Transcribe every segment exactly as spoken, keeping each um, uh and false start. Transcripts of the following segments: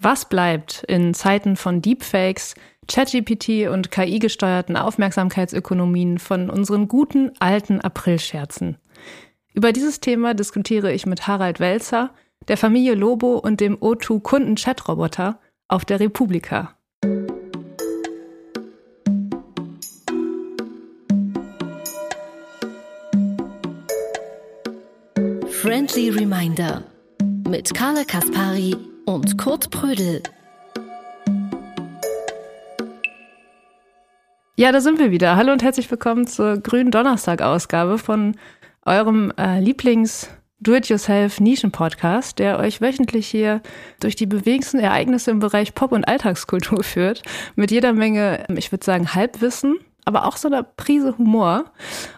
Was bleibt in Zeiten von Deepfakes, ChatGPT und K I-gesteuerten Aufmerksamkeitsökonomien von unseren guten alten Aprilscherzen? Über dieses Thema diskutiere ich mit Harald Welzer, der Familie Lobo und dem O zwei Kunden Chat Roboter auf der Republika. Friendly Reminder mit Carla Kaspari und Kurt Prödel. Ja, da sind wir wieder. Hallo und herzlich willkommen zur Grünen Donnerstag-Ausgabe von eurem äh, Lieblings-Do-It-Yourself-Nischen-Podcast, der euch wöchentlich hier durch die bewegendsten Ereignisse im Bereich Pop- und Alltagskultur führt. Mit jeder Menge, ich würde sagen, Halbwissen, aber auch so einer Prise Humor.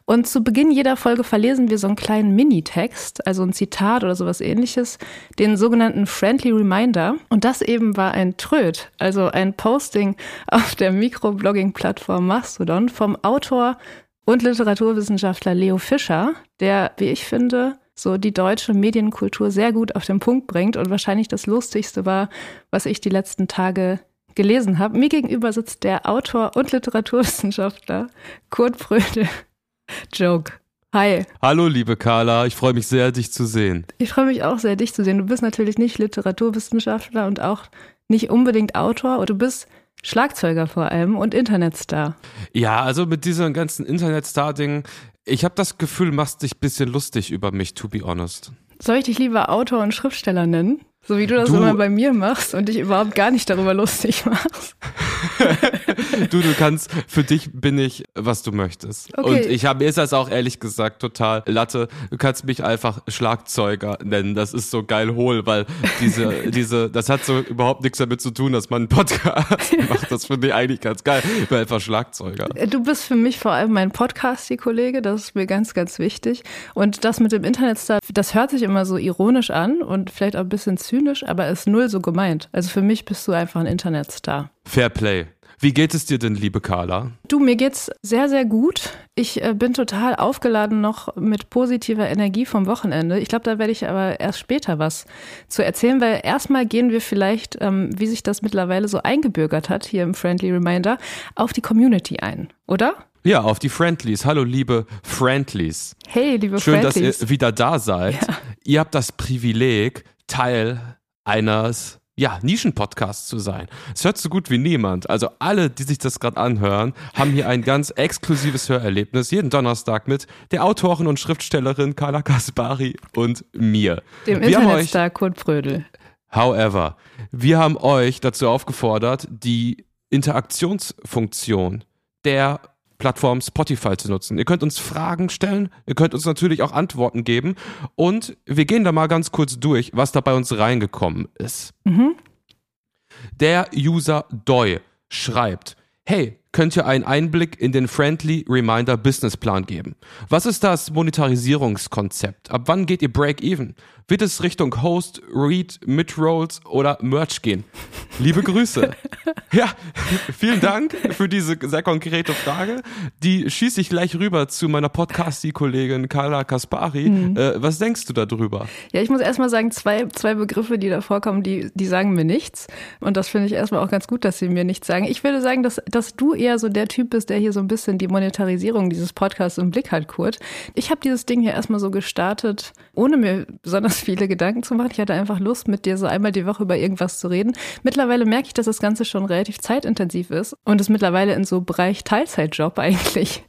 Und zu Beginn jeder Folge verlesen wir so einen kleinen Minitext, also ein Zitat oder sowas ähnliches, den sogenannten Friendly Reminder. Und das eben war ein Tröd, also ein Posting auf der Mikroblogging-Plattform Mastodon vom Autor und Literaturwissenschaftler Leo Fischer, der, wie ich finde, so die deutsche Medienkultur sehr gut auf den Punkt bringt und wahrscheinlich das Lustigste war, was ich die letzten Tage gelesen habe. Mir gegenüber sitzt der Autor und Literaturwissenschaftler Kurt Prödel. Joke. Hi. Hallo, liebe Carla. Ich freue mich sehr, dich zu sehen. Ich freue mich auch sehr, dich zu sehen. Du bist natürlich nicht Literaturwissenschaftler und auch nicht unbedingt Autor. Und du bist Schlagzeuger vor allem und Internetstar. Ja, also mit diesem ganzen Internetstar-Ding, ich habe das Gefühl, machst dich ein bisschen lustig über mich, to be honest. Soll ich dich lieber Autor und Schriftsteller nennen? So wie du das du, immer bei mir machst und dich überhaupt gar nicht darüber lustig machst. du, du kannst, für dich bin ich, was du möchtest. Okay. Und ich habe, mir ist das auch ehrlich gesagt total Latte. Du kannst mich einfach Schlagzeuger nennen. Das ist so geil hohl, weil diese, diese, das hat so überhaupt nichts damit zu tun, dass man einen Podcast macht. Das finde ich eigentlich ganz geil. Ich bin einfach Schlagzeuger. Du bist für mich vor allem mein Podcast-Kollege. Das ist mir ganz, ganz wichtig. Und das mit dem Internetstar, das hört sich immer so ironisch an und vielleicht auch ein bisschen zu zynisch, aber ist null so gemeint. Also für mich bist du einfach ein Internetstar. Fair play. Wie geht es dir denn, liebe Carla? Du, mir geht's sehr, sehr gut. Ich äh, bin total aufgeladen noch mit positiver Energie vom Wochenende. Ich glaube, da werde ich aber erst später was zu erzählen, weil erstmal gehen wir vielleicht, ähm, wie sich das mittlerweile so eingebürgert hat, hier im Friendly Reminder, auf die Community ein, oder? Ja, auf die Friendlies. Hallo, liebe Friendlies. Hey, liebe Schön, Friendlies. Schön, dass ihr wieder da seid. Ja. Ihr habt das Privileg, Teil eines ja, Nischen-Podcasts zu sein. Es hört so gut wie niemand. Also alle, die sich das gerade anhören, haben hier ein ganz exklusives Hörerlebnis jeden Donnerstag mit der Autorin und Schriftstellerin Carla Kaspari und mir. Dem Internetstar Kurt Prödel. However, wir haben euch dazu aufgefordert, die Interaktionsfunktion der Plattform Spotify zu nutzen. Ihr könnt uns Fragen stellen, ihr könnt uns natürlich auch Antworten geben und wir gehen da mal ganz kurz durch, was da bei uns reingekommen ist. Mhm. Der User Doi schreibt, hey, könnt ihr einen Einblick in den Friendly Reminder Businessplan geben? Was ist das Monetarisierungskonzept? Ab wann geht ihr Break-Even? Wird es Richtung Host, Read, Midrolls oder Merch gehen? Liebe Grüße. Ja, vielen Dank für diese sehr konkrete Frage. Die schieße ich gleich rüber zu meiner Podcast-Kollegin Carla Kaspari. Mhm. Äh, was denkst du darüber? Ja, ich muss erstmal sagen, zwei, zwei Begriffe, die da vorkommen, die, die sagen mir nichts. Und das finde ich erstmal auch ganz gut, dass sie mir nichts sagen. Ich würde sagen, dass, dass du eher so der Typ bist, der hier so ein bisschen die Monetarisierung dieses Podcasts im Blick hat, Kurt. Ich habe dieses Ding hier erstmal so gestartet, ohne mir besonders viele Gedanken zu machen. Ich hatte einfach Lust, mit dir so einmal die Woche über irgendwas zu reden. Mittlerweile merke ich, dass das Ganze schon relativ zeitintensiv ist und es mittlerweile in so Bereich Teilzeitjob eigentlich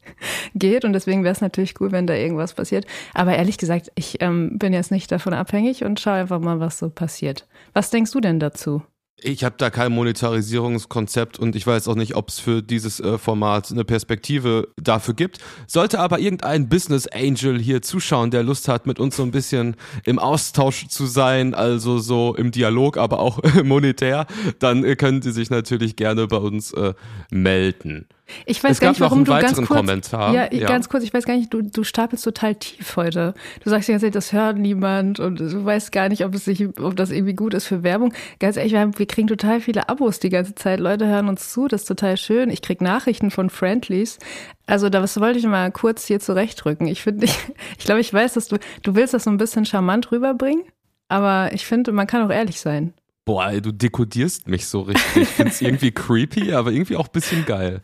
geht. Und deswegen wäre es natürlich cool, wenn da irgendwas passiert. Aber ehrlich gesagt, ich ähm, bin jetzt nicht davon abhängig und schaue einfach mal, was so passiert. Was denkst du denn dazu? Ich habe da kein Monetarisierungskonzept und ich weiß auch nicht, ob es für dieses äh, Format eine Perspektive dafür gibt. Sollte aber irgendein Business Angel hier zuschauen, der Lust hat, mit uns so ein bisschen im Austausch zu sein, also so im Dialog, aber auch monetär, dann äh, können Sie sich natürlich gerne bei uns äh, melden. Ich weiß es gar nicht, warum du ganz kurz, Kommentar. Ja, ich, ja. ganz kurz, ich weiß gar nicht, du, du stapelst total tief heute. Du sagst die ganze Zeit, das hört niemand und du weißt gar nicht, ob es sich, ob das irgendwie gut ist für Werbung. Ganz ehrlich, wir, haben, wir kriegen total viele Abos die ganze Zeit. Leute hören uns zu, das ist total schön. Ich krieg Nachrichten von Friendlies. Also das wollte ich mal kurz hier zurechtrücken. Ich finde, ich, ich glaube, ich weiß, dass du, du willst das so ein bisschen charmant rüberbringen, aber ich finde, man kann auch ehrlich sein. boah, du dekodierst mich so richtig. Ich finde es irgendwie creepy, aber irgendwie auch ein bisschen geil.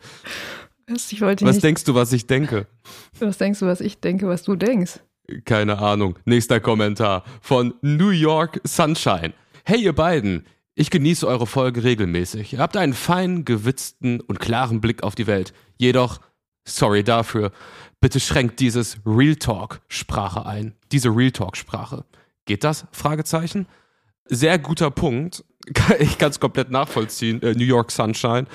Ich wollte was nicht. denkst du, was ich denke? Was denkst du, was ich denke, was du denkst? Keine Ahnung. Nächster Kommentar von New York Sunshine. Hey ihr beiden, ich genieße eure Folge regelmäßig. Ihr habt einen feinen, gewitzten und klaren Blick auf die Welt. Jedoch, sorry dafür, bitte schränkt dieses Real Talk-Sprache ein. Diese Real Talk-Sprache. Geht das? Fragezeichen. Sehr guter Punkt. Ich kann es komplett nachvollziehen. Äh, New York Sunshine.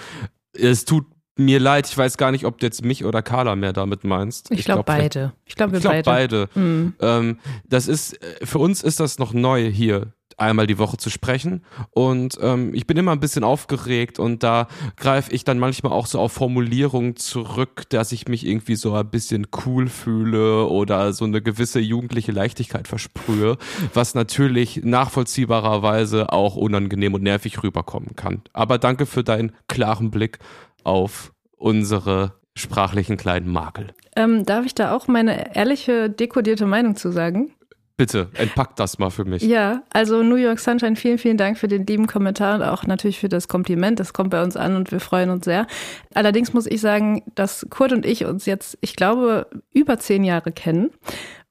Es tut mir leid, ich weiß gar nicht, ob du jetzt mich oder Carla mehr damit meinst. Ich, ich glaube glaub, beide. Ich glaube wir ich glaub, beide. beide. Mhm. Ähm, das ist, für uns ist das noch neu hier, einmal die Woche zu sprechen und ähm, ich bin immer ein bisschen aufgeregt und da greife ich dann manchmal auch so auf Formulierungen zurück, dass ich mich irgendwie so ein bisschen cool fühle oder so eine gewisse jugendliche Leichtigkeit versprühe, was natürlich nachvollziehbarerweise auch unangenehm und nervig rüberkommen kann. Aber danke für deinen klaren Blick auf unsere sprachlichen kleinen Makel. Ähm, darf ich da auch meine ehrliche, dekodierte Meinung zu sagen? Bitte, entpack das mal für mich. Ja, also New York Sunshine, vielen, vielen Dank für den lieben Kommentar und auch natürlich für das Kompliment. Das kommt bei uns an und wir freuen uns sehr. Allerdings muss ich sagen, dass Kurt und ich uns jetzt, ich glaube, über zehn Jahre kennen.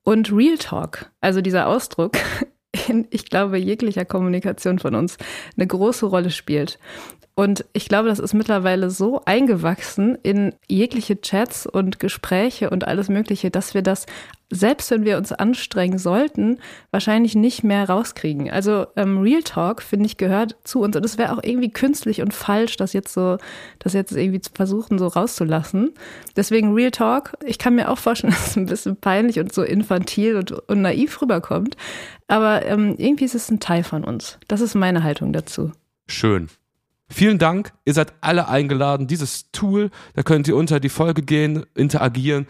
Und Real Talk, also dieser Ausdruck, in, ich glaube, jeglicher Kommunikation von uns eine große Rolle spielt. Und ich glaube, das ist mittlerweile so eingewachsen in jegliche Chats und Gespräche und alles Mögliche, dass wir das, selbst wenn wir uns anstrengen sollten, wahrscheinlich nicht mehr rauskriegen. Also ähm, Real Talk, finde ich, gehört zu uns. Und es wäre auch irgendwie künstlich und falsch, das jetzt so, das jetzt irgendwie zu versuchen, so rauszulassen. Deswegen Real Talk, ich kann mir auch vorstellen, dass es ein bisschen peinlich und so infantil und, und naiv rüberkommt. Aber ähm, irgendwie ist es ein Teil von uns. Das ist meine Haltung dazu. Schön. Vielen Dank, ihr seid alle eingeladen, dieses Tool, da könnt ihr unter die Folge gehen, interagieren,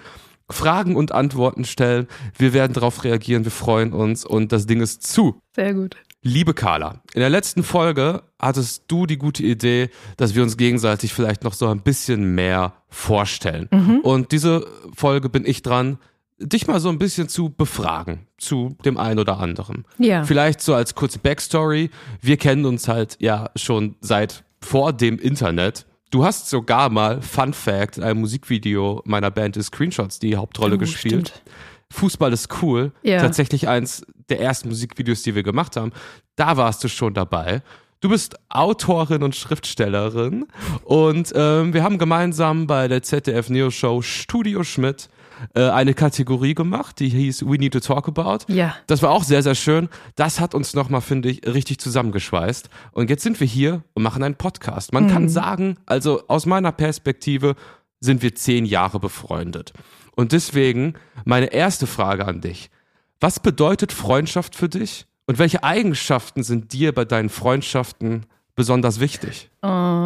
Fragen und Antworten stellen, wir werden darauf reagieren, wir freuen uns und das Ding ist zu. Sehr gut. Liebe Carla, in der letzten Folge hattest du die gute Idee, dass wir uns gegenseitig vielleicht noch so ein bisschen mehr vorstellen. Mhm. Und diese Folge bin ich dran, dich mal so ein bisschen zu befragen, zu dem einen oder anderen. Ja. Vielleicht so als kurze Backstory, wir kennen uns halt ja schon seit vor dem Internet. Du hast sogar mal, Fun Fact, in einem Musikvideo meiner Band The Screenshots die Hauptrolle oh, gespielt. Stimmt. Fußball ist cool. Ja. Tatsächlich eins der ersten Musikvideos, die wir gemacht haben. Da warst du schon dabei. Du bist Autorin und Schriftstellerin. Und ähm, wir haben gemeinsam bei der Z D F-Neo-Show Studio Schmidt eine Kategorie gemacht, die hieß We Need to Talk About. Ja. Das war auch sehr, sehr schön. Das hat uns nochmal, finde ich, richtig zusammengeschweißt. Und jetzt sind wir hier und machen einen Podcast. Man mhm. kann sagen, also aus meiner Perspektive sind wir zehn Jahre befreundet. Und deswegen meine erste Frage an dich. Was bedeutet Freundschaft für dich? Und welche Eigenschaften sind dir bei deinen Freundschaften besonders wichtig? Oh.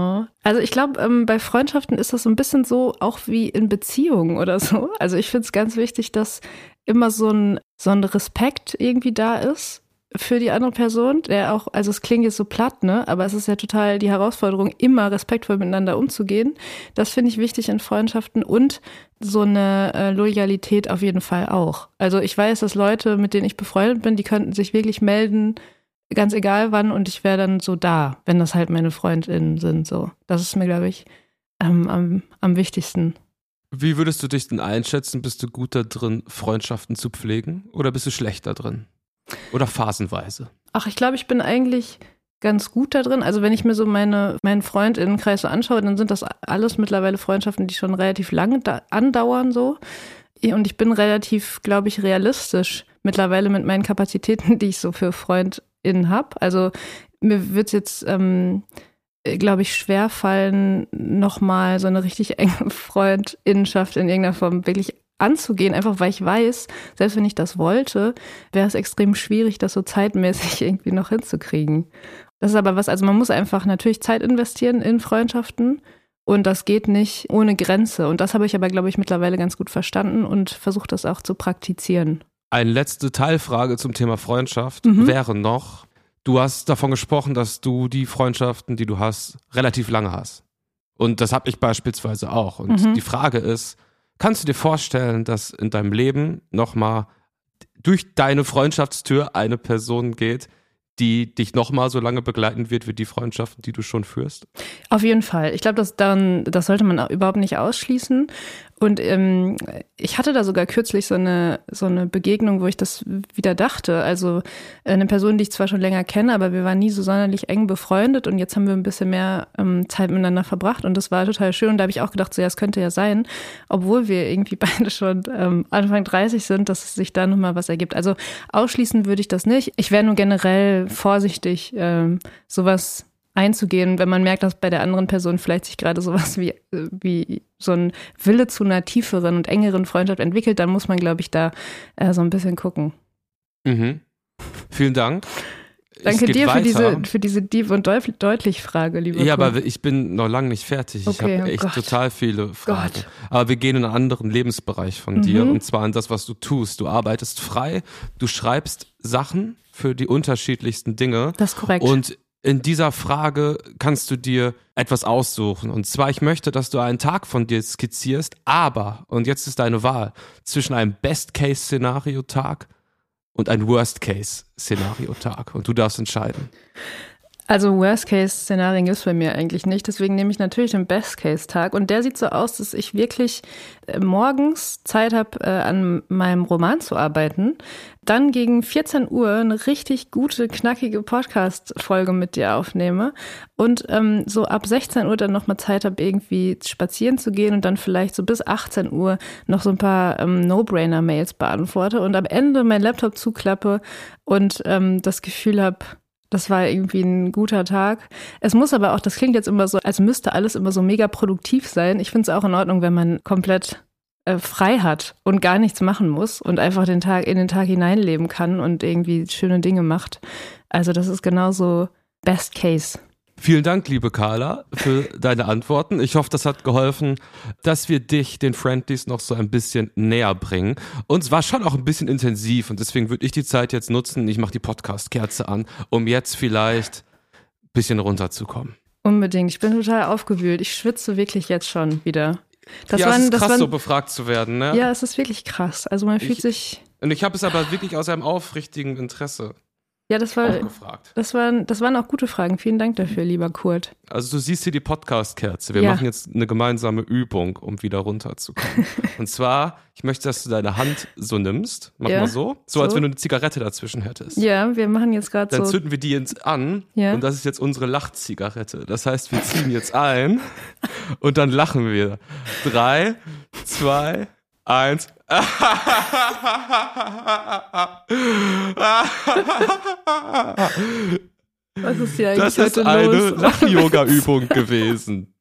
Also ich glaube, ähm, bei Freundschaften ist das so ein bisschen so, auch wie in Beziehungen oder so. Also ich finde es ganz wichtig, dass immer so ein, so ein Respekt irgendwie da ist für die andere Person, der auch, also es klingt jetzt so platt, ne? Aber es ist ja total die Herausforderung, immer respektvoll miteinander umzugehen. Das finde ich wichtig in Freundschaften und so eine äh, Loyalität auf jeden Fall auch. Also ich weiß, dass Leute, mit denen ich befreundet bin, die könnten sich wirklich melden, ganz egal wann, und ich wäre dann so da, wenn das halt meine FreundInnen sind. So. Das ist mir, glaube ich, ähm, am, am wichtigsten. Wie würdest du dich denn einschätzen? Bist du gut da drin, Freundschaften zu pflegen? Oder bist du schlecht da drin? Oder phasenweise? Ach, ich glaube, ich bin eigentlich ganz gut da drin. Also wenn ich mir so meine, meinen FreundInnenkreis so anschaue, dann sind das alles mittlerweile Freundschaften, die schon relativ lange da andauern. So. Und ich bin relativ, glaube ich, realistisch mittlerweile mit meinen Kapazitäten, die ich so für Freund habe. Also mir wird es jetzt, ähm, glaube ich, schwer fallen, nochmal so eine richtig enge Freundinnenschaft in irgendeiner Form wirklich anzugehen, einfach weil ich weiß, selbst wenn ich das wollte, wäre es extrem schwierig, das so zeitmäßig irgendwie noch hinzukriegen. Das ist aber was, also man muss einfach natürlich Zeit investieren in Freundschaften und das geht nicht ohne Grenze. Und das habe ich aber, glaube ich, mittlerweile ganz gut verstanden und versuche das auch zu praktizieren. Eine letzte Teilfrage zum Thema Freundschaft mhm. wäre noch, du hast davon gesprochen, dass du die Freundschaften, die du hast, relativ lange hast. Und das habe ich beispielsweise auch. Und mhm. die Frage ist, kannst du dir vorstellen, dass in deinem Leben nochmal durch deine Freundschaftstür eine Person geht, die dich nochmal so lange begleiten wird wie die Freundschaften, die du schon führst? Auf jeden Fall. Ich glaube, das, daran, das sollte man überhaupt nicht ausschließen. Und ähm, ich hatte da sogar kürzlich so eine, so eine Begegnung, wo ich das wieder dachte. Also eine Person, die ich zwar schon länger kenne, aber wir waren nie so sonderlich eng befreundet. Und jetzt haben wir ein bisschen mehr ähm, Zeit miteinander verbracht. Und das war total schön. Und da habe ich auch gedacht, so ja, es könnte ja sein, obwohl wir irgendwie beide schon ähm, Anfang dreißig sind, dass sich da nochmal was ergibt. Also ausschließen würde ich das nicht. Ich wäre nur generell vorsichtig, ähm, sowas einzugehen, wenn man merkt, dass bei der anderen Person vielleicht sich gerade sowas wie, wie so ein Wille zu einer tieferen und engeren Freundschaft entwickelt, dann muss man, glaube ich, da äh, so ein bisschen gucken. Mhm. Vielen Dank. Danke dir für diese, für diese Deep- und Deutlich-Frage, liebe Ja, Kuh. Aber ich bin noch lange nicht fertig. Okay, ich habe oh echt Gott. total viele Fragen. Gott. Aber wir gehen in einen anderen Lebensbereich von mhm. dir, und zwar in das, was du tust. Du arbeitest frei, du schreibst Sachen für die unterschiedlichsten Dinge. Das ist korrekt. Und in dieser Frage kannst du dir etwas aussuchen. Und zwar, ich möchte, dass du einen Tag von dir skizzierst, aber, und jetzt ist deine Wahl, zwischen einem Best-Case-Szenario-Tag und einem Worst-Case-Szenario-Tag. Und du darfst entscheiden. Also Worst-Case-Szenarien gibt es bei mir eigentlich nicht. Deswegen nehme ich natürlich den Best-Case-Tag. Und der sieht so aus, dass ich wirklich morgens Zeit habe, äh, an meinem Roman zu arbeiten. Dann gegen vierzehn Uhr eine richtig gute, knackige Podcast-Folge mit dir aufnehme. Und ähm, so ab sechzehn Uhr dann nochmal Zeit habe, irgendwie spazieren zu gehen, und dann vielleicht so bis achtzehn Uhr noch so ein paar ähm, No-Brainer-Mails beantworte. Und am Ende meinen Laptop zuklappe und ähm, das Gefühl habe, das war irgendwie ein guter Tag. Es muss aber auch, das klingt jetzt immer so, als müsste alles immer so mega produktiv sein. Ich finde es auch in Ordnung, wenn man komplett äh, frei hat und gar nichts machen muss und einfach den Tag in den Tag hineinleben kann und irgendwie schöne Dinge macht. Also das ist genauso Best Case. Vielen Dank, liebe Carla, für deine Antworten. Ich hoffe, das hat geholfen, dass wir dich, den Friendlies, noch so ein bisschen näher bringen. Und es war schon auch ein bisschen intensiv, und deswegen würde ich die Zeit jetzt nutzen, ich mache die Podcast-Kerze an, um jetzt vielleicht ein bisschen runterzukommen. Unbedingt. Ich bin total aufgewühlt. Ich schwitze wirklich jetzt schon wieder. Das ja, waren, es ist das krass, waren, so befragt zu werden, ne? Ja, es ist wirklich krass. Also man ich, fühlt sich... Und ich habe es aber wirklich aus einem aufrichtigen Interesse. Ja, das, war, das, waren, das waren auch gute Fragen. Vielen Dank dafür, lieber Kurt. Also du siehst hier die Podcast-Kerze. Wir ja. machen jetzt eine gemeinsame Übung, um wieder runterzukommen. Und zwar, ich möchte, dass du deine Hand so nimmst. Mach ja. mal so. So, als so. wenn du eine Zigarette dazwischen hättest. Ja, wir machen jetzt gerade so. Dann zünden wir die jetzt an. Ja. Und das ist jetzt unsere Lachzigarette. Das heißt, wir ziehen jetzt ein und dann lachen wir. Drei, zwei, eins. Was ist hier eigentlich das heute ist eine los? Lach-Yoga-Übung gewesen.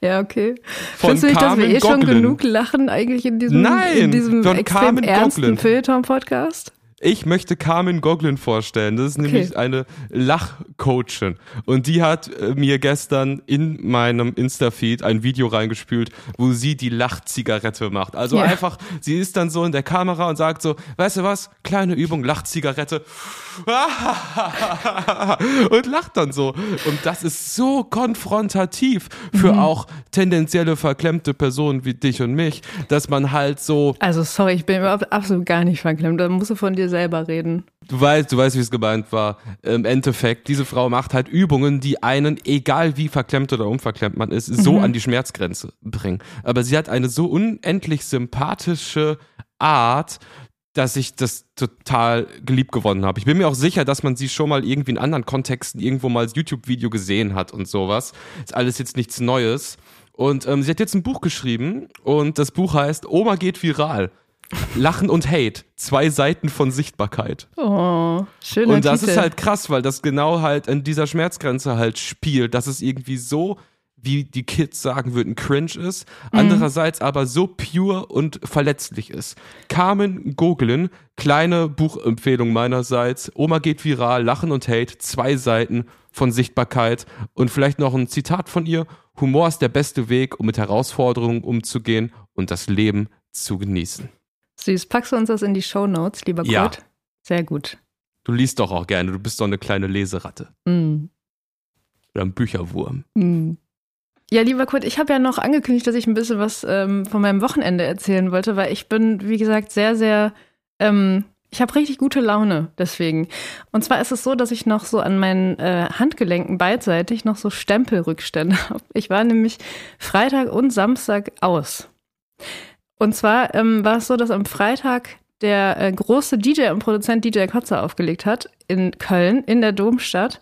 Ja, okay. Von Findest du nicht, dass wir eh Goglin. schon genug lachen eigentlich in diesem, Nein, in diesem extrem Carmen ernsten Feuilleton-Podcast? Ich möchte Carmen Goglin vorstellen. Das ist okay. nämlich eine Lachcoachin. Und die hat mir gestern in meinem Insta-Feed ein Video reingespült, wo sie die Lachzigarette macht. Also ja. einfach, sie ist dann so in der Kamera und sagt so, weißt du was, kleine Übung, Lachzigarette. Und lacht dann so. Und das ist so konfrontativ für mhm. auch tendenzielle verklemmte Personen wie dich und mich, dass man halt so... Also sorry, ich bin überhaupt absolut gar nicht verklemmt. Da musst du von dir selber reden. Du weißt, du weißt, wie es gemeint war. Im Endeffekt, diese Frau macht halt Übungen, die einen, egal wie verklemmt oder unverklemmt man ist, so mhm. an die Schmerzgrenze bringen. Aber sie hat eine so unendlich sympathische Art, dass ich das total lieb gewonnen habe. Ich bin mir auch sicher, dass man sie schon mal irgendwie in anderen Kontexten irgendwo mal als YouTube-Video gesehen hat und sowas. Ist alles jetzt nichts Neues. Und ähm, sie hat jetzt ein Buch geschrieben, und das Buch heißt Oma geht viral. Lachen und Hate, zwei Seiten von Sichtbarkeit. Oh, schöner Und das Titel. Ist halt krass, weil das genau halt in dieser Schmerzgrenze halt spielt, dass es irgendwie so, wie die Kids sagen würden, cringe ist, mhm. andererseits aber so pure und verletzlich ist. Carmen Goglin, kleine Buchempfehlung meinerseits, Oma geht viral, Lachen und Hate, zwei Seiten von Sichtbarkeit, und vielleicht noch ein Zitat von ihr: Humor ist der beste Weg, um mit Herausforderungen umzugehen und das Leben zu genießen. Süß. Packst du uns das in die Shownotes, lieber Kurt? Ja. Sehr gut. Du liest doch auch gerne. Du bist doch eine kleine Leseratte. Mm. Oder ein Bücherwurm. Mm. Ja, lieber Kurt, ich habe ja noch angekündigt, dass ich ein bisschen was ähm, von meinem Wochenende erzählen wollte, weil ich bin, wie gesagt, sehr, sehr ähm, Ich habe richtig gute Laune deswegen. Und zwar ist es so, dass ich noch so an meinen äh, Handgelenken beidseitig noch so Stempelrückstände habe. Ich war nämlich Freitag und Samstag aus. Und zwar ähm, war es so, dass am Freitag der äh, große D J und Produzent D J Koze aufgelegt hat in Köln, in der Domstadt.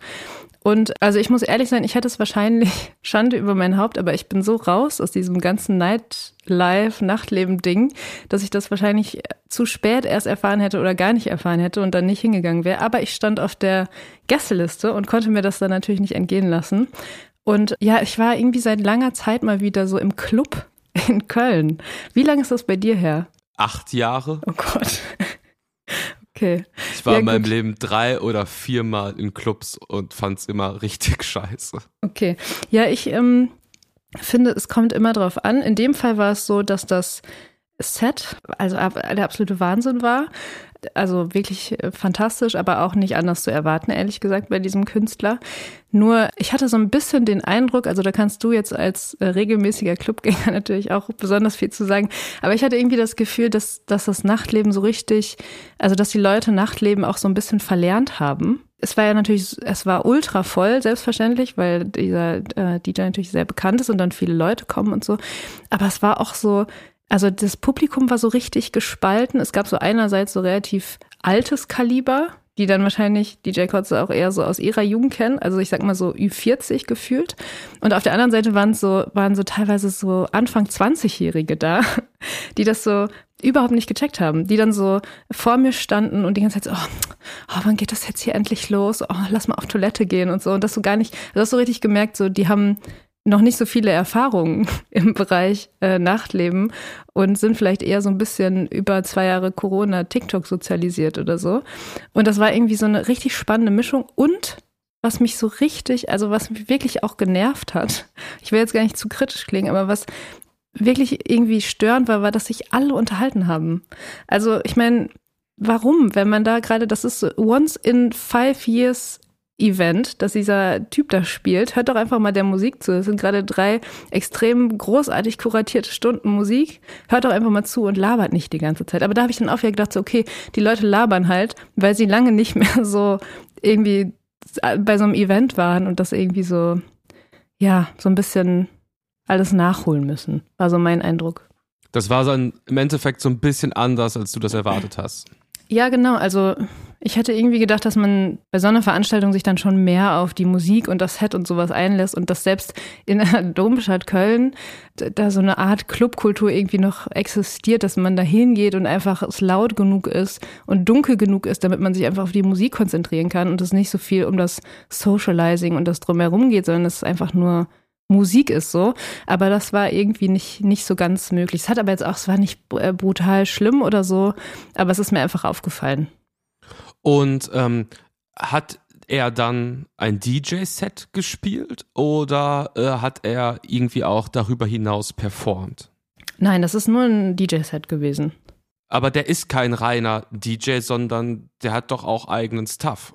Und also ich muss ehrlich sein, ich hätte es wahrscheinlich Schande über mein Haupt, aber ich bin so raus aus diesem ganzen Nightlife-Nachtleben-Ding, dass ich das wahrscheinlich zu spät erst erfahren hätte oder gar nicht erfahren hätte und dann nicht hingegangen wäre. Aber ich stand auf der Gästeliste und konnte mir das dann natürlich nicht entgehen lassen. Und ja, ich war irgendwie seit langer Zeit mal wieder so im Club in Köln. Wie lange ist das bei dir her? Acht Jahre. Oh Gott. Okay. Ich war ja, in meinem gut. Leben drei oder viermal in Clubs und fand's immer richtig scheiße. Okay. Ja, ich ähm, finde, es kommt immer drauf an. In dem Fall war es so, dass das Set, also der absolute Wahnsinn war. Also wirklich fantastisch, aber auch nicht anders zu erwarten, ehrlich gesagt, bei diesem Künstler. Nur, ich hatte so ein bisschen den Eindruck, also da kannst du jetzt als regelmäßiger Clubgänger natürlich auch besonders viel zu sagen, aber ich hatte irgendwie das Gefühl, dass, dass das Nachtleben so richtig, also dass die Leute Nachtleben auch so ein bisschen verlernt haben. Es war ja natürlich, es war ultra voll, selbstverständlich, weil dieser äh, D J natürlich sehr bekannt ist und dann viele Leute kommen und so. Aber es war auch so, also das Publikum war so richtig gespalten. Es gab so einerseits so relativ altes Kaliber, die dann wahrscheinlich D J Koze auch eher so aus ihrer Jugend kennen. Also ich sag mal so Ü vierzig gefühlt. Und auf der anderen Seite waren so, waren so teilweise so Anfang zwanzigjährige da, die das so überhaupt nicht gecheckt haben, die dann so vor mir standen und die ganze Zeit so, oh, oh wann geht das jetzt hier endlich los? Oh, lass mal auf Toilette gehen und so. Und das so gar nicht, das hast du richtig gemerkt, so die haben noch nicht so viele Erfahrungen im Bereich äh, Nachtleben und sind vielleicht eher so ein bisschen über zwei Jahre Corona-TikTok sozialisiert oder so. Und das war irgendwie so eine richtig spannende Mischung. Und was mich so richtig, also was mich wirklich auch genervt hat, ich will jetzt gar nicht zu kritisch klingen, aber was wirklich irgendwie störend war, war, dass sich alle unterhalten haben. Also ich meine, warum, wenn man da gerade, das ist so once in five years Event, dass dieser Typ da spielt, hört doch einfach mal der Musik zu. Es sind gerade drei extrem großartig kuratierte Stunden Musik. Hört doch einfach mal zu und labert nicht die ganze Zeit. Aber da habe ich dann auch wieder gedacht, so, okay, die Leute labern halt, weil sie lange nicht mehr so irgendwie bei so einem Event waren und das irgendwie so, ja, so ein bisschen alles nachholen müssen. War so mein Eindruck. Das war dann im Endeffekt so ein bisschen anders, als du das erwartet hast. Ja, genau. Also ich hätte irgendwie gedacht, dass man bei so einer Veranstaltung sich dann schon mehr auf die Musik und das Set und sowas einlässt und dass selbst in der Domstadt Köln da so eine Art Clubkultur irgendwie noch existiert, dass man da hingeht und einfach es laut genug ist und dunkel genug ist, damit man sich einfach auf die Musik konzentrieren kann und es nicht so viel um das Socializing und das Drumherum geht, sondern es einfach nur Musik ist so, aber das war irgendwie nicht, nicht so ganz möglich. Es hat aber jetzt auch, es war nicht brutal schlimm oder so, aber es ist mir einfach aufgefallen. Und ähm, hat er dann ein D J-Set gespielt oder äh, hat er irgendwie auch darüber hinaus performt? Nein, das ist nur ein D J-Set gewesen. Aber der ist kein reiner D J, sondern der hat doch auch eigenen Stuff.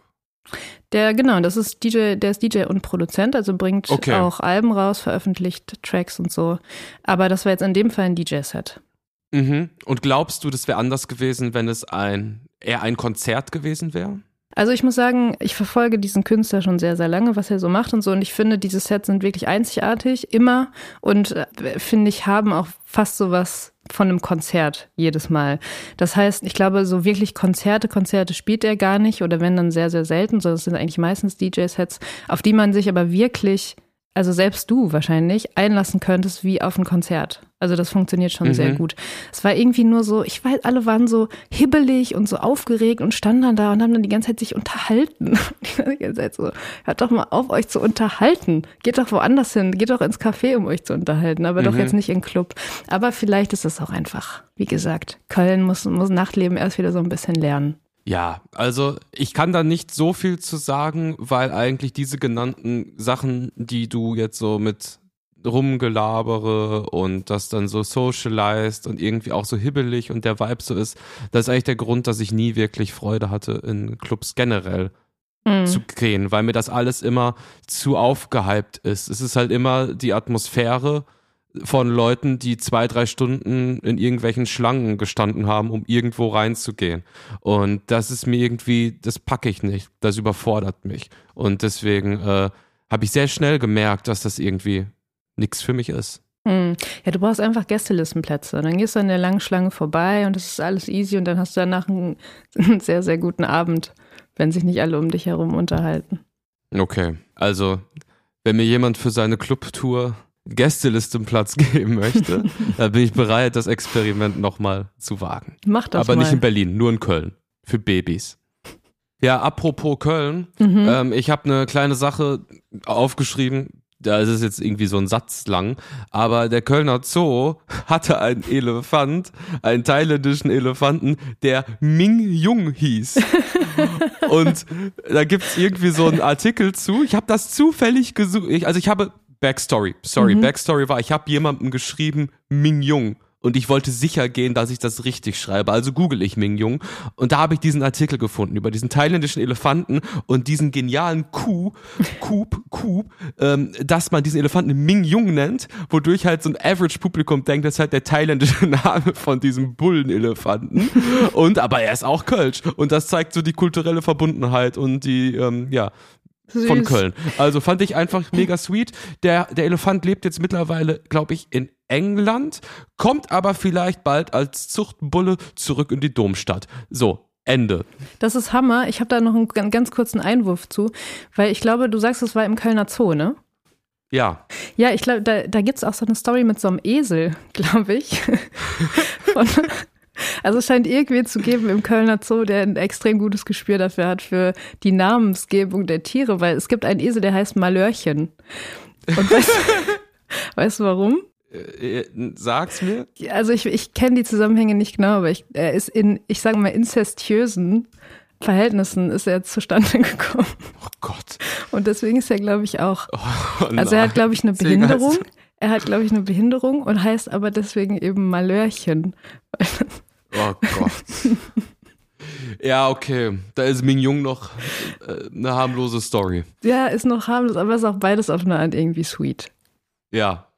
Der, genau, das ist D J, der ist D J und Produzent, also bringt okay. auch Alben raus, veröffentlicht Tracks und so. Aber das war jetzt in dem Fall ein D J-Set. Mhm. Und glaubst du, das wäre anders gewesen, wenn es ein eher ein Konzert gewesen wäre? Also ich muss sagen, ich verfolge diesen Künstler schon sehr, sehr lange, was er so macht und so. Und ich finde, diese Sets sind wirklich einzigartig, immer. Und finde ich, haben auch fast sowas von einem Konzert jedes Mal. Das heißt, ich glaube, so wirklich Konzerte, Konzerte spielt er gar nicht oder wenn, dann sehr, sehr selten. So, das sind eigentlich meistens D J-Sets, auf die man sich aber wirklich, also selbst du wahrscheinlich, einlassen könntest wie auf ein Konzert. Also das funktioniert schon mhm. sehr gut. Es war irgendwie nur so, ich weiß, alle waren so hibbelig und so aufgeregt und standen dann da und haben dann die ganze Zeit sich unterhalten. Die ganze Zeit so, hört doch mal auf, euch zu unterhalten. Geht doch woanders hin, geht doch ins Café, um euch zu unterhalten, aber mhm. doch jetzt nicht in den Club. Aber vielleicht ist das auch einfach, wie gesagt, Köln muss, muss Nachtleben erst wieder so ein bisschen lernen. Ja, also ich kann da nicht so viel zu sagen, weil eigentlich diese genannten Sachen, die du jetzt so mit rumgelabere und das dann so socialized und irgendwie auch so hibbelig und der Vibe so ist, das ist eigentlich der Grund, dass ich nie wirklich Freude hatte, in Clubs generell mm. zu gehen, weil mir das alles immer zu aufgehypt ist. Es ist halt immer die Atmosphäre, von Leuten, die zwei, drei Stunden in irgendwelchen Schlangen gestanden haben, um irgendwo reinzugehen. Und das ist mir irgendwie, das packe ich nicht. Das überfordert mich. Und deswegen äh, habe ich sehr schnell gemerkt, dass das irgendwie nichts für mich ist. Hm. Ja, du brauchst einfach Gästelistenplätze. Dann gehst du an der langen Schlange vorbei und es ist alles easy und dann hast du danach einen, einen sehr, sehr guten Abend, wenn sich nicht alle um dich herum unterhalten. Okay, also wenn mir jemand für seine Clubtour Gästelistenplatz geben möchte, dann bin ich bereit, das Experiment nochmal zu wagen. Mach das aber mal. Nicht in Berlin, nur in Köln. Für Babys. Ja, apropos Köln, mhm. ähm, ich habe eine kleine Sache aufgeschrieben. Da ist es jetzt irgendwie so ein Satz lang, aber der Kölner Zoo hatte einen Elefant, einen thailändischen Elefanten, der Ming-Jung hieß. Und da gibt es irgendwie so einen Artikel zu. Ich habe das zufällig gesucht. Ich, also ich habe Backstory, sorry, mhm. Backstory war, ich habe jemandem geschrieben, Ming-Jung. Und ich wollte sicher gehen, dass ich das richtig schreibe. Also google ich Ming-Jung. Und da habe ich diesen Artikel gefunden über diesen thailändischen Elefanten und diesen genialen Coup, Coup, Coup, ähm, dass man diesen Elefanten Ming-Jung nennt, wodurch halt so ein Average-Publikum denkt, das ist halt der thailändische Name von diesem Bullenelefanten. Und, aber er ist auch Kölsch. Und das zeigt so die kulturelle Verbundenheit und die, ähm, ja, süß. Von Köln. Also fand ich einfach mega sweet. Der, der Elefant lebt jetzt mittlerweile, glaube ich, in England, kommt aber vielleicht bald als Zuchtbulle zurück in die Domstadt. So, Ende. Das ist Hammer. Ich habe da noch einen ganz kurzen Einwurf zu, weil ich glaube, du sagst, es war im Kölner Zoo, ne? Ja. Ja, ich glaube, da, da gibt es auch so eine Story mit so einem Esel, glaube ich. Von Also es scheint irgendwie zu geben im Kölner Zoo, der ein extrem gutes Gespür dafür hat, für die Namensgebung der Tiere, weil es gibt einen Esel, der heißt Malörchen. Und weißt, weißt du warum? Sag's mir. Also ich, ich kenne die Zusammenhänge nicht genau, aber ich, er ist in, ich sage mal, inzestiösen Verhältnissen ist er zustande gekommen. Oh Gott. Und deswegen ist er, glaube ich, auch. Oh, also er hat, glaube ich, eine Behinderung. Er hat, glaube ich, eine Behinderung und heißt aber deswegen eben Malörchen. Oh Gott. Ja, okay. Da ist Ming-Jung noch äh, eine harmlose Story. Ja, ist noch harmlos, aber ist auch beides auf eine Art irgendwie sweet. Ja.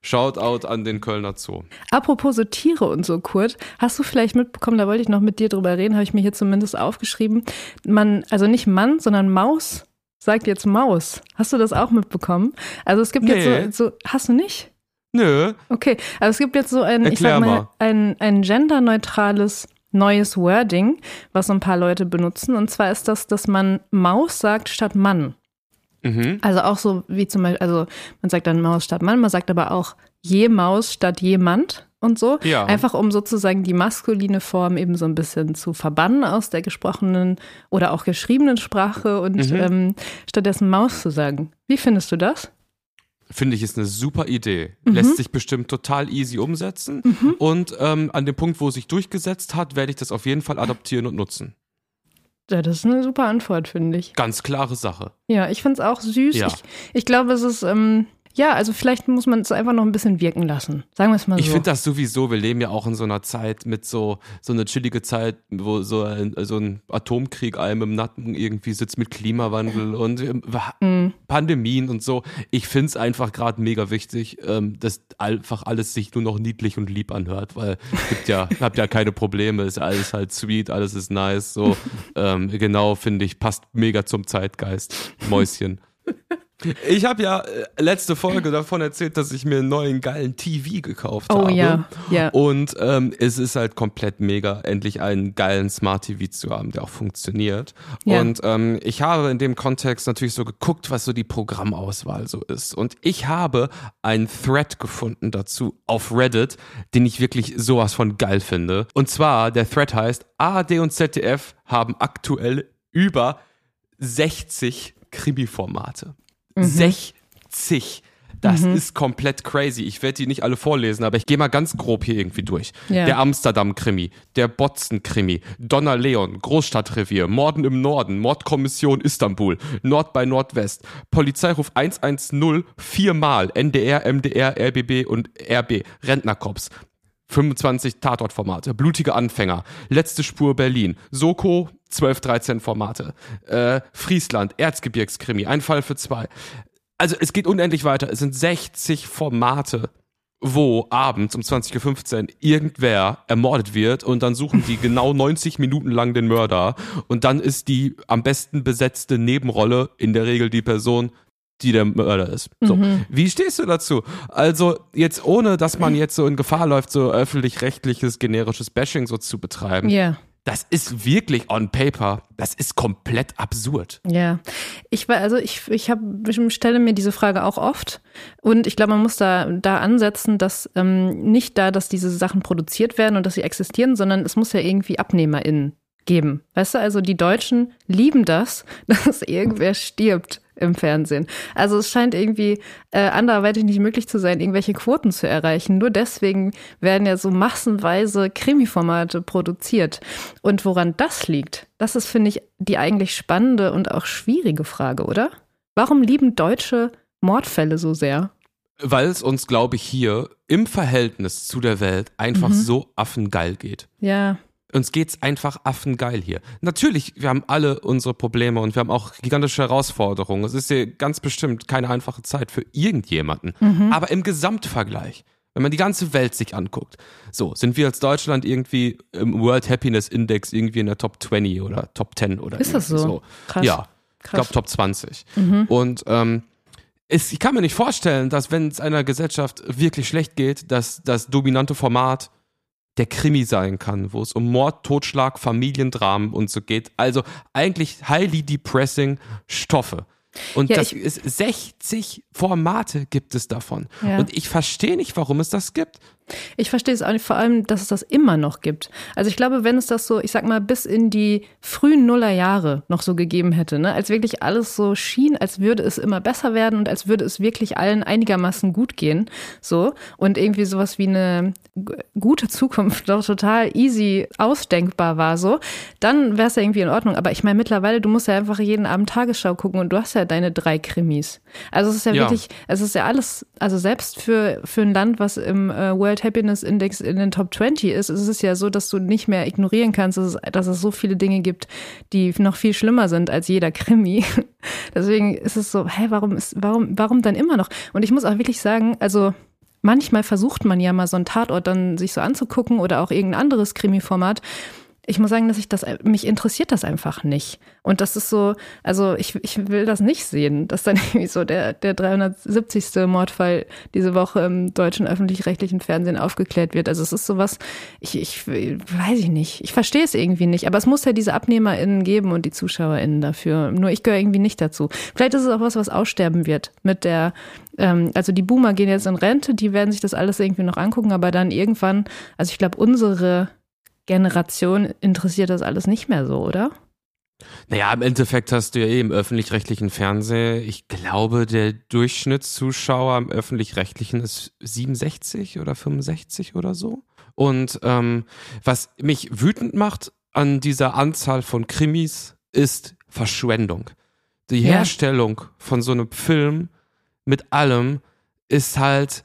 Shoutout an den Kölner Zoo. Apropos so Tiere und so, Kurt, hast du vielleicht mitbekommen, da wollte ich noch mit dir drüber reden, habe ich mir hier zumindest aufgeschrieben. Man, also nicht Mann, sondern Maus sagt jetzt Maus. Hast du das auch mitbekommen? Also es gibt nee. jetzt so, so, hast du nicht? Nö. Okay, aber es gibt jetzt so ein, ich sag mal, ein, ein genderneutrales neues Wording, was so ein paar Leute benutzen. Und zwar ist das, dass man Maus sagt statt Mann. Mhm. Also auch so wie zum Beispiel, also man sagt dann Maus statt Mann, man sagt aber auch je Maus statt jemand und so. Ja. Einfach um sozusagen die maskuline Form eben so ein bisschen zu verbannen aus der gesprochenen oder auch geschriebenen Sprache und mhm. ähm, stattdessen Maus zu sagen. Wie findest du das? Finde ich, ist eine super Idee. Mhm. Lässt sich bestimmt total easy umsetzen. Mhm. Und ähm, an dem Punkt, wo es sich durchgesetzt hat, werde ich das auf jeden Fall adaptieren und nutzen. Ja, das ist eine super Antwort, finde ich. Ganz klare Sache. Ja, ich finde es auch süß. Ja. Ich, ich glaube, es ist, ähm, ja, also vielleicht muss man es einfach noch ein bisschen wirken lassen. Sagen wir es mal so. Ich finde das sowieso, wir leben ja auch in so einer Zeit mit so, so eine chillige Zeit, wo so ein, so ein Atomkrieg einem im Nacken irgendwie sitzt mit Klimawandel und mhm. Pandemien und so. Ich finde es einfach gerade mega wichtig, ähm, dass einfach alles sich nur noch niedlich und lieb anhört, weil es gibt ja, habt ja keine Probleme, ist alles halt sweet, alles ist nice, so. Ähm, genau, finde ich, passt mega zum Zeitgeist. Mäuschen. Ich habe ja letzte Folge davon erzählt, dass ich mir einen neuen geilen T V gekauft oh, habe. Ja, ja. Und ähm, es ist halt komplett mega, endlich einen geilen Smart-T V zu haben, der auch funktioniert. Ja. Und ähm, ich habe in dem Kontext natürlich so geguckt, was so die Programmauswahl so ist. Und ich habe einen Thread gefunden dazu auf Reddit, den ich wirklich sowas von geil finde. Und zwar, der Thread heißt, A R D und Z D F haben aktuell über sechzig Krimi-Formate. Mhm. sechzig. Das mhm. ist komplett crazy. Ich werde die nicht alle vorlesen, aber ich gehe mal ganz grob hier irgendwie durch. Yeah. Der Amsterdam-Krimi, der Botzen-Krimi, Donner Leon, Großstadtrevier, Morden im Norden, Mordkommission Istanbul, Nord bei Nordwest, Polizeiruf eins eins null, viermal, N D R, M D R, R B B und R B, Rentnercops. fünfundzwanzig Tatortformate, blutige Anfänger, Letzte Spur Berlin, SOKO, zwölf, dreizehn Formate, äh, Friesland, Erzgebirgskrimi, ein Fall für zwei. Also es geht unendlich weiter, es sind sechzig Formate wo abends um zwanzig Uhr fünfzehn irgendwer ermordet wird und dann suchen die genau neunzig Minuten lang den Mörder und dann ist die am besten besetzte Nebenrolle in der Regel die Person, die der Mörder ist. So. Mhm. Wie stehst du dazu? Also jetzt ohne, dass man jetzt so in Gefahr läuft, so öffentlich-rechtliches, generisches Bashing so zu betreiben. Ja. Yeah. Das ist wirklich on paper. Das ist komplett absurd. Ja, ich war, also ich, ich, hab, ich stelle mir diese Frage auch oft. Und ich glaube, man muss da, da ansetzen, dass ähm, nicht da, dass diese Sachen produziert werden und dass sie existieren, sondern es muss ja irgendwie AbnehmerInnen geben. Weißt du, also die Deutschen lieben das, dass irgendwer stirbt im Fernsehen. Also es scheint irgendwie äh, anderweitig nicht möglich zu sein, irgendwelche Quoten zu erreichen. Nur deswegen werden ja so massenweise Krimi-Formate produziert. Und woran das liegt, das ist, finde ich, die eigentlich spannende und auch schwierige Frage, oder? Warum lieben Deutsche Mordfälle so sehr? Weil es uns, glaube ich, hier im Verhältnis zu der Welt einfach mhm. so affengeil geht. Ja. Uns geht's einfach affengeil hier. Natürlich, wir haben alle unsere Probleme und wir haben auch gigantische Herausforderungen. Es ist hier ganz bestimmt keine einfache Zeit für irgendjemanden. Mhm. Aber im Gesamtvergleich, wenn man die ganze Welt sich anguckt, so sind wir als Deutschland irgendwie im World Happiness Index irgendwie in der Top zwanzig oder Top zehn oder ist das so? so. Krass. Ja, ich glaube Top zwanzig. Mhm. Und ähm, es, ich kann mir nicht vorstellen, dass wenn es einer Gesellschaft wirklich schlecht geht, dass das dominante Format der Krimi sein kann, wo es um Mord, Totschlag, Familiendramen und so geht. Also eigentlich highly depressing Stoffe. Und ja, das ich, ist sechzig Formate gibt es davon. Ja. Und ich verstehe nicht, warum es das gibt. Ich verstehe es auch nicht, vor allem, dass es das immer noch gibt. Also ich glaube, wenn es das so, ich sag mal, bis in die frühen Nullerjahre noch so gegeben hätte, ne, als wirklich alles so schien, als würde es immer besser werden und als würde es wirklich allen einigermaßen gut gehen, so, und irgendwie sowas wie eine g- gute Zukunft doch total easy ausdenkbar war, so, dann wäre es ja irgendwie in Ordnung. Aber ich meine, mittlerweile, du musst ja einfach jeden Abend Tagesschau gucken und du hast ja deine drei Krimis. Also es ist ja, ja. wirklich, es ist ja alles, also selbst für, für ein Land, was im äh, World Happiness Index in den Top zwanzig ist, ist es ja so, dass du nicht mehr ignorieren kannst, dass es, dass es so viele Dinge gibt, die noch viel schlimmer sind als jeder Krimi. Deswegen ist es so, hä, warum ist, warum, warum dann immer noch? Und ich muss auch wirklich sagen, also manchmal versucht man ja mal so einen Tatort dann sich so anzugucken oder auch irgendein anderes Krimi-Format. Ich muss sagen, dass ich das, mich interessiert das einfach nicht. Und das ist so, also ich, ich will das nicht sehen, dass dann irgendwie so der, der dreihundertsiebzigste Mordfall diese Woche im deutschen öffentlich-rechtlichen Fernsehen aufgeklärt wird. Also es ist sowas, ich, ich weiß ich nicht, ich verstehe es irgendwie nicht. Aber es muss ja diese AbnehmerInnen geben und die ZuschauerInnen dafür. Nur ich gehöre irgendwie nicht dazu. Vielleicht ist es auch was, was aussterben wird mit der, ähm, also die Boomer gehen jetzt in Rente, die werden sich das alles irgendwie noch angucken, aber dann irgendwann, also ich glaube, unsere Generation interessiert das alles nicht mehr so, oder? Naja, im Endeffekt hast du ja eh im öffentlich-rechtlichen Fernsehen, ich glaube, der Durchschnittszuschauer im öffentlich-rechtlichen ist siebenundsechzig oder fünfundsechzig oder so. Und ähm, was mich wütend macht an dieser Anzahl von Krimis, ist Verschwendung. Die ja. Herstellung von so einem Film mit allem ist halt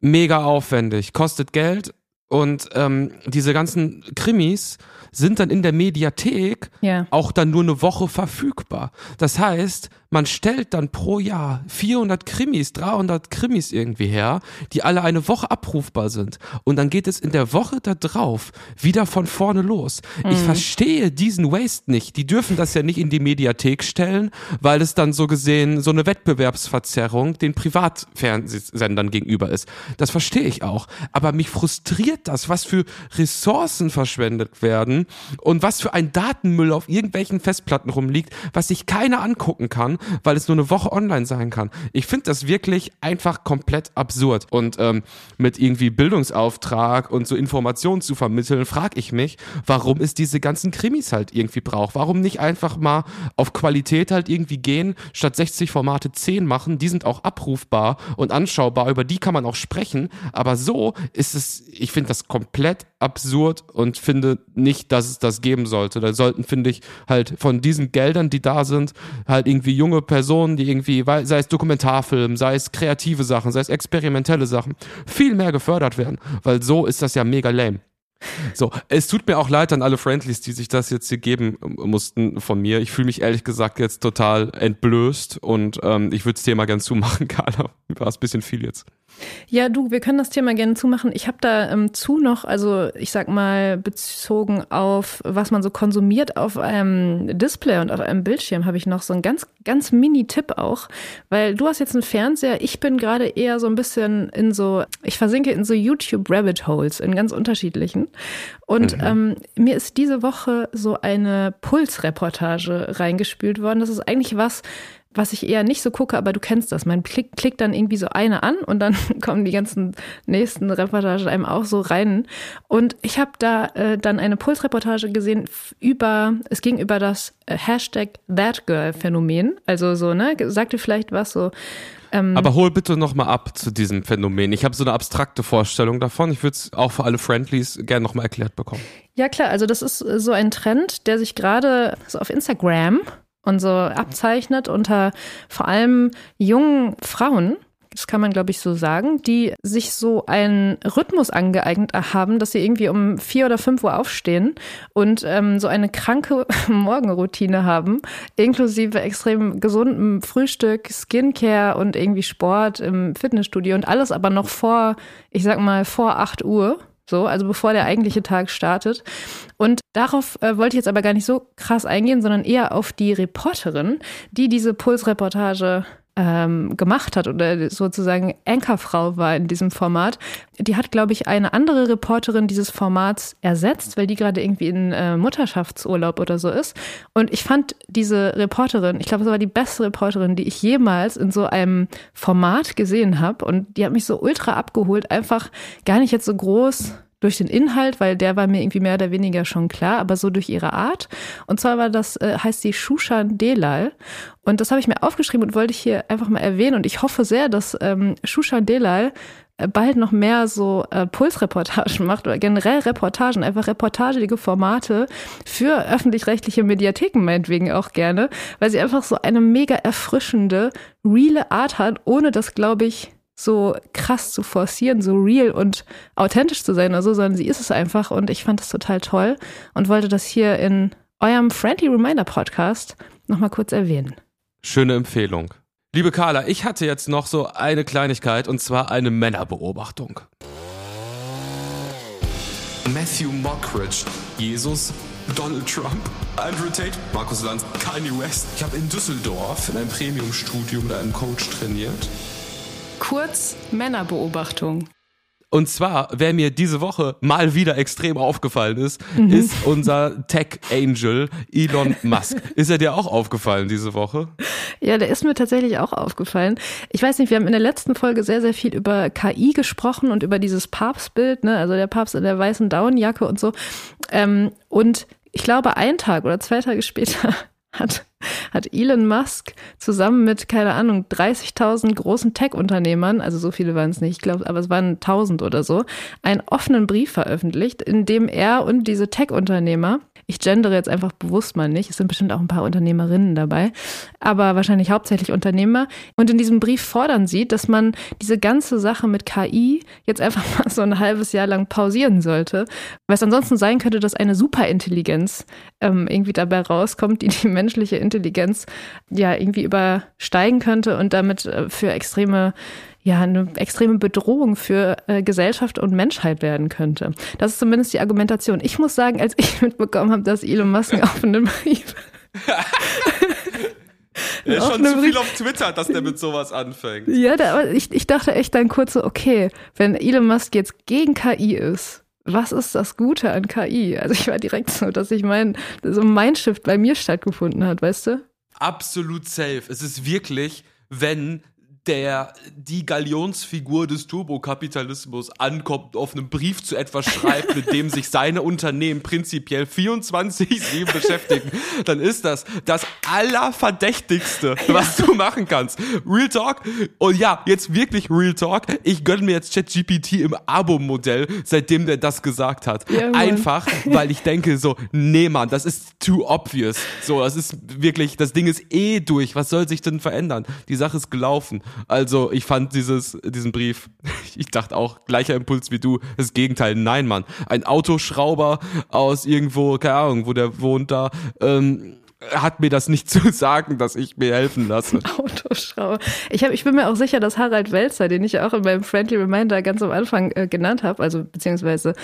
mega aufwendig, kostet Geld. Und ähm, diese ganzen Krimis sind dann in der Mediathek yeah. auch dann nur eine Woche verfügbar. Das heißt, man stellt dann pro Jahr vierhundert Krimis, dreihundert Krimis irgendwie her, die alle eine Woche abrufbar sind. Und dann geht es in der Woche da drauf wieder von vorne los. Mhm. Ich verstehe diesen Waste nicht. Die dürfen das ja nicht in die Mediathek stellen, weil es dann so gesehen so eine Wettbewerbsverzerrung den Privatfernsehsendern gegenüber ist. Das verstehe ich auch. Aber mich frustriert das, was für Ressourcen verschwendet werden und was für ein Datenmüll auf irgendwelchen Festplatten rumliegt, was sich keiner angucken kann, weil es nur eine Woche online sein kann. Ich finde das wirklich einfach komplett absurd. Und ähm, mit irgendwie Bildungsauftrag und so Informationen zu vermitteln, frage ich mich, warum es diese ganzen Krimis halt irgendwie braucht. Warum nicht einfach mal auf Qualität halt irgendwie gehen, statt sechzig Formate zehn machen. Die sind auch abrufbar und anschaubar, über die kann man auch sprechen. Aber so ist es, ich finde das komplett absurd und finde nicht, dass es das geben sollte. Da sollten, finde ich, halt von diesen Geldern, die da sind, halt irgendwie junge Personen, die irgendwie, sei es Dokumentarfilm, sei es kreative Sachen, sei es experimentelle Sachen, viel mehr gefördert werden, weil so ist das ja mega lame. So, es tut mir auch leid an alle Friendlies, die sich das jetzt hier geben mussten von mir. Ich fühle mich ehrlich gesagt jetzt total entblößt und ähm, ich würde das Thema gern zumachen, Carla. War es ein bisschen viel jetzt. Ja, du, wir können das Thema gerne zumachen. Ich habe da ähm, zu noch, also ich sag mal, bezogen auf, was man so konsumiert auf einem Display und auf einem Bildschirm, habe ich noch so einen ganz, ganz Mini-Tipp auch, weil du hast jetzt einen Fernseher, ich bin gerade eher so ein bisschen in so, ich versinke in so YouTube-Rabbit-Holes, in ganz unterschiedlichen. Und mhm. ähm, mir ist diese Woche so eine Puls-Reportage reingespült worden. Das ist eigentlich was, was ich eher nicht so gucke, aber du kennst das. Man klickt, klickt dann irgendwie so eine an und dann kommen die ganzen nächsten Reportagen einem auch so rein. Und ich habe da äh, dann eine Pulsreportage gesehen über, es ging über das äh, Hashtag ThatGirl-Phänomen. Also so, ne, sagt ihr vielleicht was so. Ähm, aber hol bitte nochmal ab zu diesem Phänomen. Ich habe so eine abstrakte Vorstellung davon. Ich würde es auch für alle Friendlies gerne nochmal erklärt bekommen. Ja klar, also das ist so ein Trend, der sich gerade so auf Instagram und so abzeichnet unter vor allem jungen Frauen, das kann man glaube ich so sagen, die sich so einen Rhythmus angeeignet haben, dass sie irgendwie um vier oder fünf Uhr aufstehen und ähm, so eine kranke Morgenroutine haben, inklusive extrem gesundem Frühstück, Skincare und irgendwie Sport im Fitnessstudio und alles aber noch vor, ich sag mal vor acht Uhr. So, also bevor der eigentliche Tag startet. Und darauf äh, wollte ich jetzt aber gar nicht so krass eingehen, sondern eher auf die Reporterin, die diese Pulsreportage ähm, gemacht hat oder sozusagen Anchorfrau war in diesem Format. Die hat, glaube ich, eine andere Reporterin dieses Formats ersetzt, weil die gerade irgendwie in äh, Mutterschaftsurlaub oder so ist. Und ich fand diese Reporterin, ich glaube, das war die beste Reporterin, die ich jemals in so einem Format gesehen habe. Und die hat mich so ultra abgeholt, einfach gar nicht jetzt so groß durch den Inhalt, weil der war mir irgendwie mehr oder weniger schon klar, aber so durch ihre Art. Und zwar war das, äh, heißt sie Shushan Delal. Und das habe ich mir aufgeschrieben und wollte ich hier einfach mal erwähnen. Und ich hoffe sehr, dass ähm, Shushan Delal bald noch mehr so äh, Pulsreportagen macht oder generell Reportagen, einfach reportagelige Formate für öffentlich-rechtliche Mediatheken meinetwegen auch gerne, weil sie einfach so eine mega erfrischende, reale Art hat, ohne dass, glaube ich, so krass zu forcieren, so real und authentisch zu sein oder so, sondern sie ist es einfach und ich fand das total toll und wollte das hier in eurem Friendly Reminder Podcast nochmal kurz erwähnen. Schöne Empfehlung. Liebe Carla, ich hatte jetzt noch so eine Kleinigkeit und zwar eine Männerbeobachtung. Matthew Mockridge, Jesus, Donald Trump, Andrew Tate, Markus Lanz, Kanye West. Ich habe in Düsseldorf in einem Premium-Studio mit einem Coach trainiert. Kurz Männerbeobachtung. Und zwar, wer mir diese Woche mal wieder extrem aufgefallen ist, mhm. ist unser Tech-Angel Elon Musk. Ist er dir auch aufgefallen diese Woche? Ja, der ist mir tatsächlich auch aufgefallen. Ich weiß nicht, wir haben in der letzten Folge sehr, sehr viel über K I gesprochen und über dieses Papstbild, ne? Also der Papst in der weißen Daunenjacke und so. Ähm, und ich glaube, einen Tag oder zwei Tage später Hat, hat Elon Musk zusammen mit, keine Ahnung, dreißigtausend großen Tech-Unternehmern, also so viele waren es nicht, ich glaube, aber es waren tausend oder so, einen offenen Brief veröffentlicht, in dem er und diese Tech-Unternehmer, ich gendere jetzt einfach bewusst mal nicht, es sind bestimmt auch ein paar Unternehmerinnen dabei, aber wahrscheinlich hauptsächlich Unternehmer, und in diesem Brief fordern sie, dass man diese ganze Sache mit K I jetzt einfach mal so ein halbes Jahr lang pausieren sollte, weil es ansonsten sein könnte, dass eine Superintelligenz ähm, irgendwie dabei rauskommt, die die Menschen menschliche Intelligenz ja irgendwie übersteigen könnte und damit für extreme, ja, eine extreme Bedrohung für äh, Gesellschaft und Menschheit werden könnte. Das ist zumindest die Argumentation. Ich muss sagen, als ich mitbekommen habe, dass Elon Musk auf einem Brief ja, schon zu viel auf Twitter, dass der mit sowas anfängt. Ja, da, aber ich, ich dachte echt dann kurz so, okay, wenn Elon Musk jetzt gegen K I ist, was ist das Gute an K I? Also ich war direkt so, dass ich mein, so ein Mindshift bei mir stattgefunden hat, weißt du? Absolut safe. Es ist wirklich, wenn der die Galionsfigur des Turbokapitalismus ankommt, auf einem Brief zu etwas schreibt, mit dem sich seine Unternehmen prinzipiell vierundzwanzig sieben beschäftigen, dann ist das das Allerverdächtigste, was du machen kannst. Real Talk. Und ja, jetzt wirklich Real Talk. Ich gönne mir jetzt ChatGPT im Abo-Modell, seitdem der das gesagt hat. Ja, einfach, weil ich denke so, nee, Mann, das ist too obvious. So, das ist wirklich, das Ding ist eh durch. Was soll sich denn verändern? Die Sache ist gelaufen. Also ich fand dieses, diesen Brief, ich dachte auch, gleicher Impuls wie du, das Gegenteil, nein Mann, ein Autoschrauber aus irgendwo, keine Ahnung, wo der wohnt da, ähm, hat mir das nicht zu sagen, dass ich mir helfen lasse. Autoschraube. Ich, hab, ich bin mir auch sicher, dass Harald Welzer, den ich auch in meinem Friendly Reminder ganz am Anfang äh, genannt habe, also beziehungsweise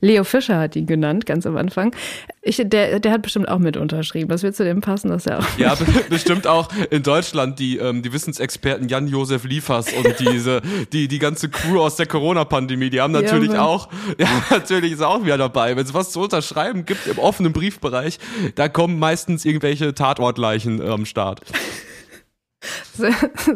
Leo Fischer hat ihn genannt, ganz am Anfang, ich, der, der hat bestimmt auch mit unterschrieben. Das wird zu dem passen, dass er auch... Ja, be- bestimmt auch in Deutschland die, ähm, die Wissensexperten Jan-Josef Liefers und diese die, die ganze Crew aus der Corona-Pandemie, die haben natürlich ja, auch, ja, natürlich ist auch wieder dabei. Wenn es was zu unterschreiben gibt im offenen Briefbereich, da kommen meistens irgendwie welche Tatortleichen am Start.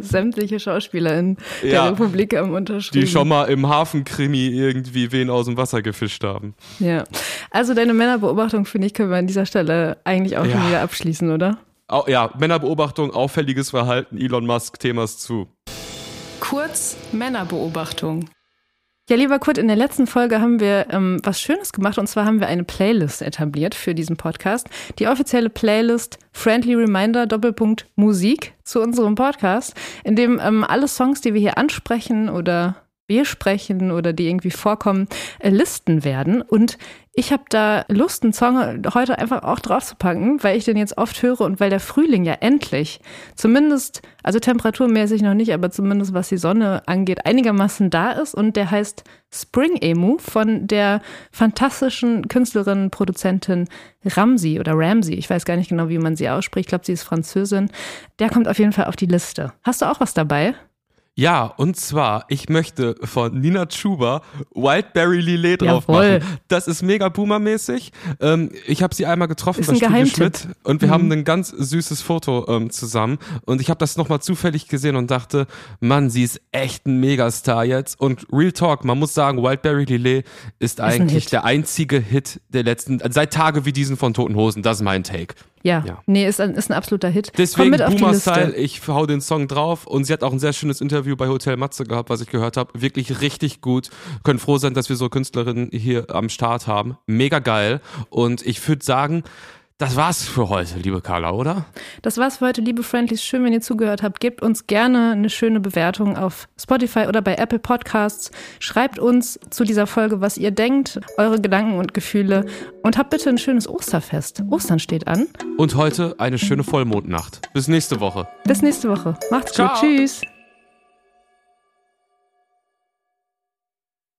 Sämtliche SchauspielerInnen der ja, Republik haben unterschrieben. Die schon mal im Hafenkrimi irgendwie wen aus dem Wasser gefischt haben. Ja. Also deine Männerbeobachtung, finde ich, können wir an dieser Stelle eigentlich auch ja, schon wieder abschließen, oder? Au- ja, Männerbeobachtung, auffälliges Verhalten, Elon Musk, Themas zu. Kurz Männerbeobachtung. Ja, lieber Kurt, in der letzten Folge haben wir ähm, was Schönes gemacht, und zwar haben wir eine Playlist etabliert für diesen Podcast. Die offizielle Playlist Friendly Reminder Doppelpunkt Musik zu unserem Podcast, in dem ähm, alle Songs, die wir hier ansprechen oder besprechen oder die irgendwie vorkommen, äh, Listen werden. Und ich habe da Lust, einen Song heute einfach auch draufzupacken, weil ich den jetzt oft höre und weil der Frühling ja endlich, zumindest, also temperaturmäßig noch nicht, aber zumindest was die Sonne angeht, einigermaßen da ist. Und der heißt Spring Emu von der fantastischen Künstlerin, Produzentin Ramsey oder Ramsey. Ich weiß gar nicht genau, wie man sie ausspricht. Ich glaube, sie ist Französin. Der kommt auf jeden Fall auf die Liste. Hast du auch was dabei? Ja, und zwar, ich möchte von Nina Chuba Wildberry Lillet drauf machen. Das ist mega boomermäßig. Ähm, ich habe sie einmal getroffen bei Studio Schmidt und wir mhm. haben ein ganz süßes Foto ähm, zusammen. Und ich habe das nochmal zufällig gesehen und dachte, Mann, sie ist echt ein Megastar jetzt. Und Real Talk, man muss sagen, Wildberry Lillet ist eigentlich ist ein der einzige Hit der letzten, seit Tage wie diesen von Toten Hosen. Das ist mein Take. Ja, ja, nee, ist ein, ist ein absoluter Hit. Deswegen Boomer-Style, ich hau den Song drauf, und sie hat auch ein sehr schönes Interview bei Hotel Matze gehabt, was ich gehört habe. Wirklich richtig gut. Können froh sein, dass wir so Künstlerinnen hier am Start haben. Mega geil. Und ich würde sagen, das war's für heute, liebe Carla, oder? Das war's für heute, liebe Friendlies. Schön, wenn ihr zugehört habt. Gebt uns gerne eine schöne Bewertung auf Spotify oder bei Apple Podcasts. Schreibt uns zu dieser Folge, was ihr denkt, eure Gedanken und Gefühle. Und habt bitte ein schönes Osterfest. Ostern steht an. Und heute eine schöne Vollmondnacht. Bis nächste Woche. Bis nächste Woche. Macht's Ciao. gut. Tschüss.